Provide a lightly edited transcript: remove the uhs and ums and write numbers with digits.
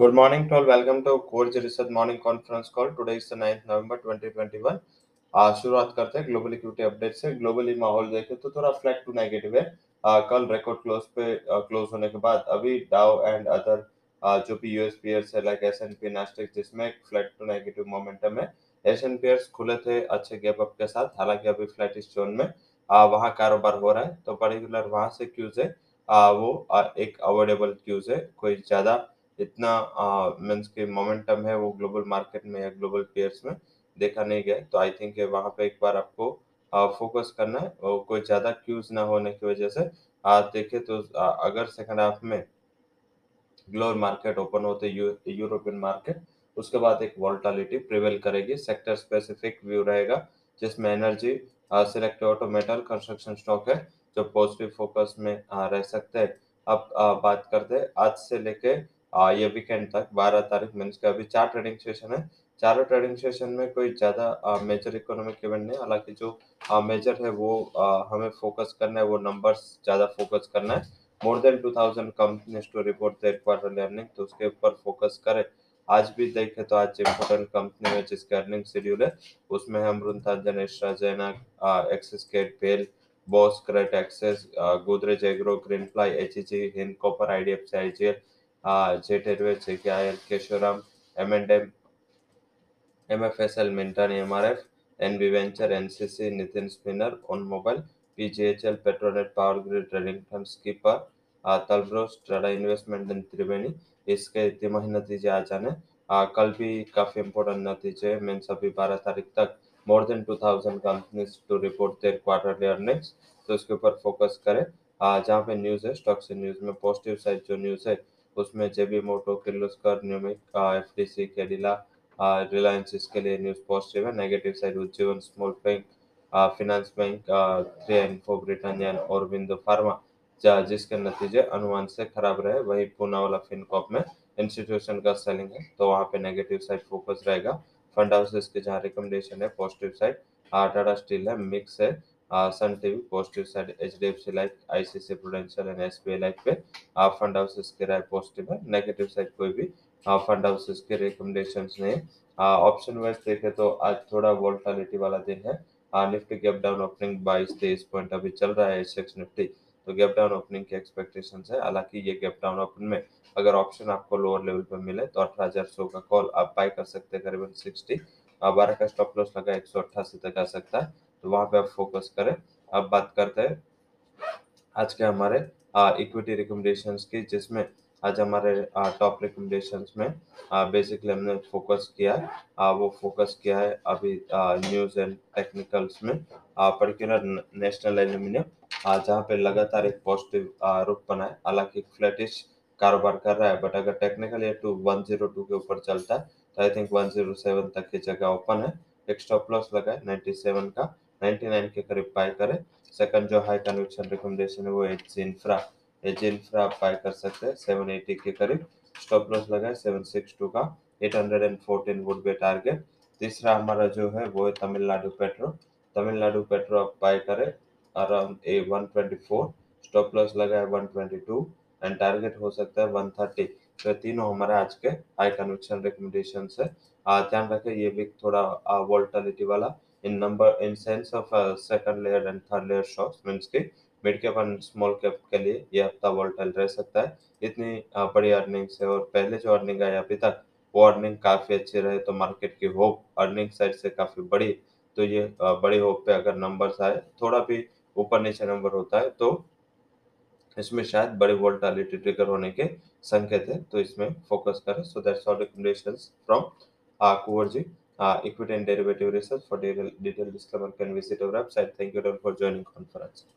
Good morning to all. Welcome to Core Research Morning Conference Call. Today is the 9th November 2021. शुरुआत करते हैं global equity update से. Globally माहौल देखें तो थोड़ा फ्लैट टू नेगेटिव है. कल रिकॉर्ड क्लोज पे क्लोज होने के बाद अभी डाउ एंड अदर जो भी यूएस पेयर्स है लाइक एसएनपी नास्टेक जिसमें फ्लैट टू नेगेटिव मोमेंटम है. एसएनपी पेयर्स खुले थे अच्छे गैप अप के साथ, हालांकि अभी फ्लैटिश जोन में वहां कारोबार हो रहा है. तो पर्टिकुलर वहां से क्यूज है वो एक अवॉइडेबल क्यूज है. कोई ज्यादा इतना मींस के मोमेंटम है वो ग्लोबल मार्केट में या ग्लोबल पेयर्स में देखा नहीं गया. तो आई थिंक वहां पे एक बार आपको फोकस करना है. कोई ज्यादा क्यूज ना होने की वजह से देखें तो अगर सेकंड हाफ में ग्लोबल मार्केट ओपन होते यूरोपियन मार्केट उसके बाद एक वॉल्टिलिटी प्रिवेल करेगी. सेक्टर स्पेसिफिक व्यू रहेगा जिसमें energy, selected auto, metal, construction stock है जो पॉजिटिव फोकस में रह सकते हैं. अब बात करते हैं आज से लेके ये वीकेंड तक 12 तारीख मींस का अभी 4 ट्रेडिंग सेशन है. चारों ट्रेडिंग सेशन में कोई ज़्यादा मेजर इकोनॉमिक इवेंट नहीं, हालांकि जो मेजर है वो हमें फोकस करना है, वो नंबर्स ज़्यादा फोकस करना है. More than 2000 companies to report their quarterly earning, तो उसके ऊपर फोकस करें. आज भी देखें तो आज इम्पोर्टेंट कंपनी है जिसके अर्निंग शेड्यूल है उसमें अमरुन तांजनेश्रा, जैना, एक्सिस गेट, पेल, बॉस, क्रेट, एक्सेस, गोदरेज एग्रो, ग्रीनफ्लाई, HEG, Hind copper, IDFC, IGL, जेटी railway, JK, Kesoram, M&M, MFSL, Britannia, MRF, NB Venture, NCC, Nitin Spinner, On Mobile, PJHL, Petronet, Power Grid, Reliance, Skipper, Talbros, ट्रेडा इन्वेस्टमेंट एंड त्रिवेणी. इसके तिमाही नतीजे आ जाने. कल भी काफ़ी इंपॉर्टेंट नतीजे मीन सभी 12 तारीख तक more than 2000 companies to report their quarterly earnings, तो इसके ऊपर फोकस करें. जहाँ पे न्यूज़ है स्टॉक से न्यूज़ में पॉजिटिव साइड जो न्यूज़ है उसमें जेबी मोटो, किर्लोस्कर, न्यूमिक, एफडीसी, कैडिला, रिलायंस इसके लिए न्यूज़ पॉजिटिव है. Negative side Ujjivan, small bank finance bank, 3 and 4, Britannia और विंदा फार्मा जिसके नतीजे अनुमान से खराब रहे. वही पूनावाला फिनकॉर्प में इंस्टीट्यूशन का सेलिंग है तो वहाँ पे नेगेटिव साइड फोकस रहेगा. फंड हाउसेस के जहाँ रिकमेंडेशन है पॉजिटिव साइड, टाटा स्टील है, मिक्स है, Sun TV positive side, HDFC life, ICICI, prudential and SBI life पे फंड हाउसेस के राय पॉजिटिव है. नेगेटिव साइड कोई भी फंड हाउसेस के रिकमेंडेशंस नहीं. ऑप्शन वाइज देखें तो आज थोड़ा वॉल्टिलिटी वाला दिन है. Nifty gap down opening 22-23 point अभी चल रहा है एसएक्स निफ्टी, तो गैप डाउन ओपनिंग की एक्सपेक्टेशन है. हालांकि ये गैप डाउन ओपन में अगर ऑप्शन आपको लोअर लेवल पर मिले तो 18,100 का कॉल आप बाय कर सकते हैं करीबन 60, 12 का स्टॉप लॉस लगा 188 तक आ सकता है, तो वहाँ पे आप फोकस करें. अब बात करते हैं आज के हमारे इक्विटी रिकमेंडेशंस की, जिसमें आज हमारे टॉप रिकमेंडेशंस में बेसिकली हमने फोकस किया है अभी न्यूज़ एंड टेक्निकल्स में पर्टिकुलर नेशनल एल्यूमिनियम जहाँ पे लगातार एक पॉजिटिव रूप बना है. हालांकि फ्लैटिश कारोबार कर रहा है बट अगर टेक्निकल ये 102 के ऊपर चलता है तो आई थिंक 107 तक की जगह ओपन है. एक स्टॉप लॉस लगा है 97 का, 99 के करीब बाय करें. सेकंड जो हाई कन्विक्शन रिकमेंडेशन है वो एच इंफ्रा बाय कर सकते हैं 780 के करीब. स्टॉप लॉस लगा है 762 का, 814 वुड बी टारगेट. तीसरा हमारा जो है वो है तमिलनाडु पेट्रो आप बाय करें अराउंड 124. स्टॉप लॉस लगा है 122 एंड टारगेट हो सकता है 130. तो तीनों हमारे आज के हाई कन्विक्शन रिकमेंडेशन है. ध्यान रखें ये वीक थोड़ा वॉल्टिलिटी वाला in sense of second layer and third layer stocks means के mid cap and small cap के लिए ये हफ्ता वॉल्टाइल रह सकता है. इतनी बड़ी अर्निंग्स है और पहले जो अर्निंग आई अभी तक वो अर्निंग काफ़ी अच्छी रहे तो मार्केट की होप अर्निंग साइड से काफ़ी बड़ी, तो ये बड़ी होप पे अगर नंबर्स आए थोड़ा भी ऊपर नीचे नंबर होता है तो इसमें शायद बड़ी वॉल्टिलिटी ट्रिगर होने के संकेत है, तो इसमें फोकस करें. So that's all recommendations from Kotak equity and derivative research. For detailed disclaimer, can visit our website. Thank you all for joining conference.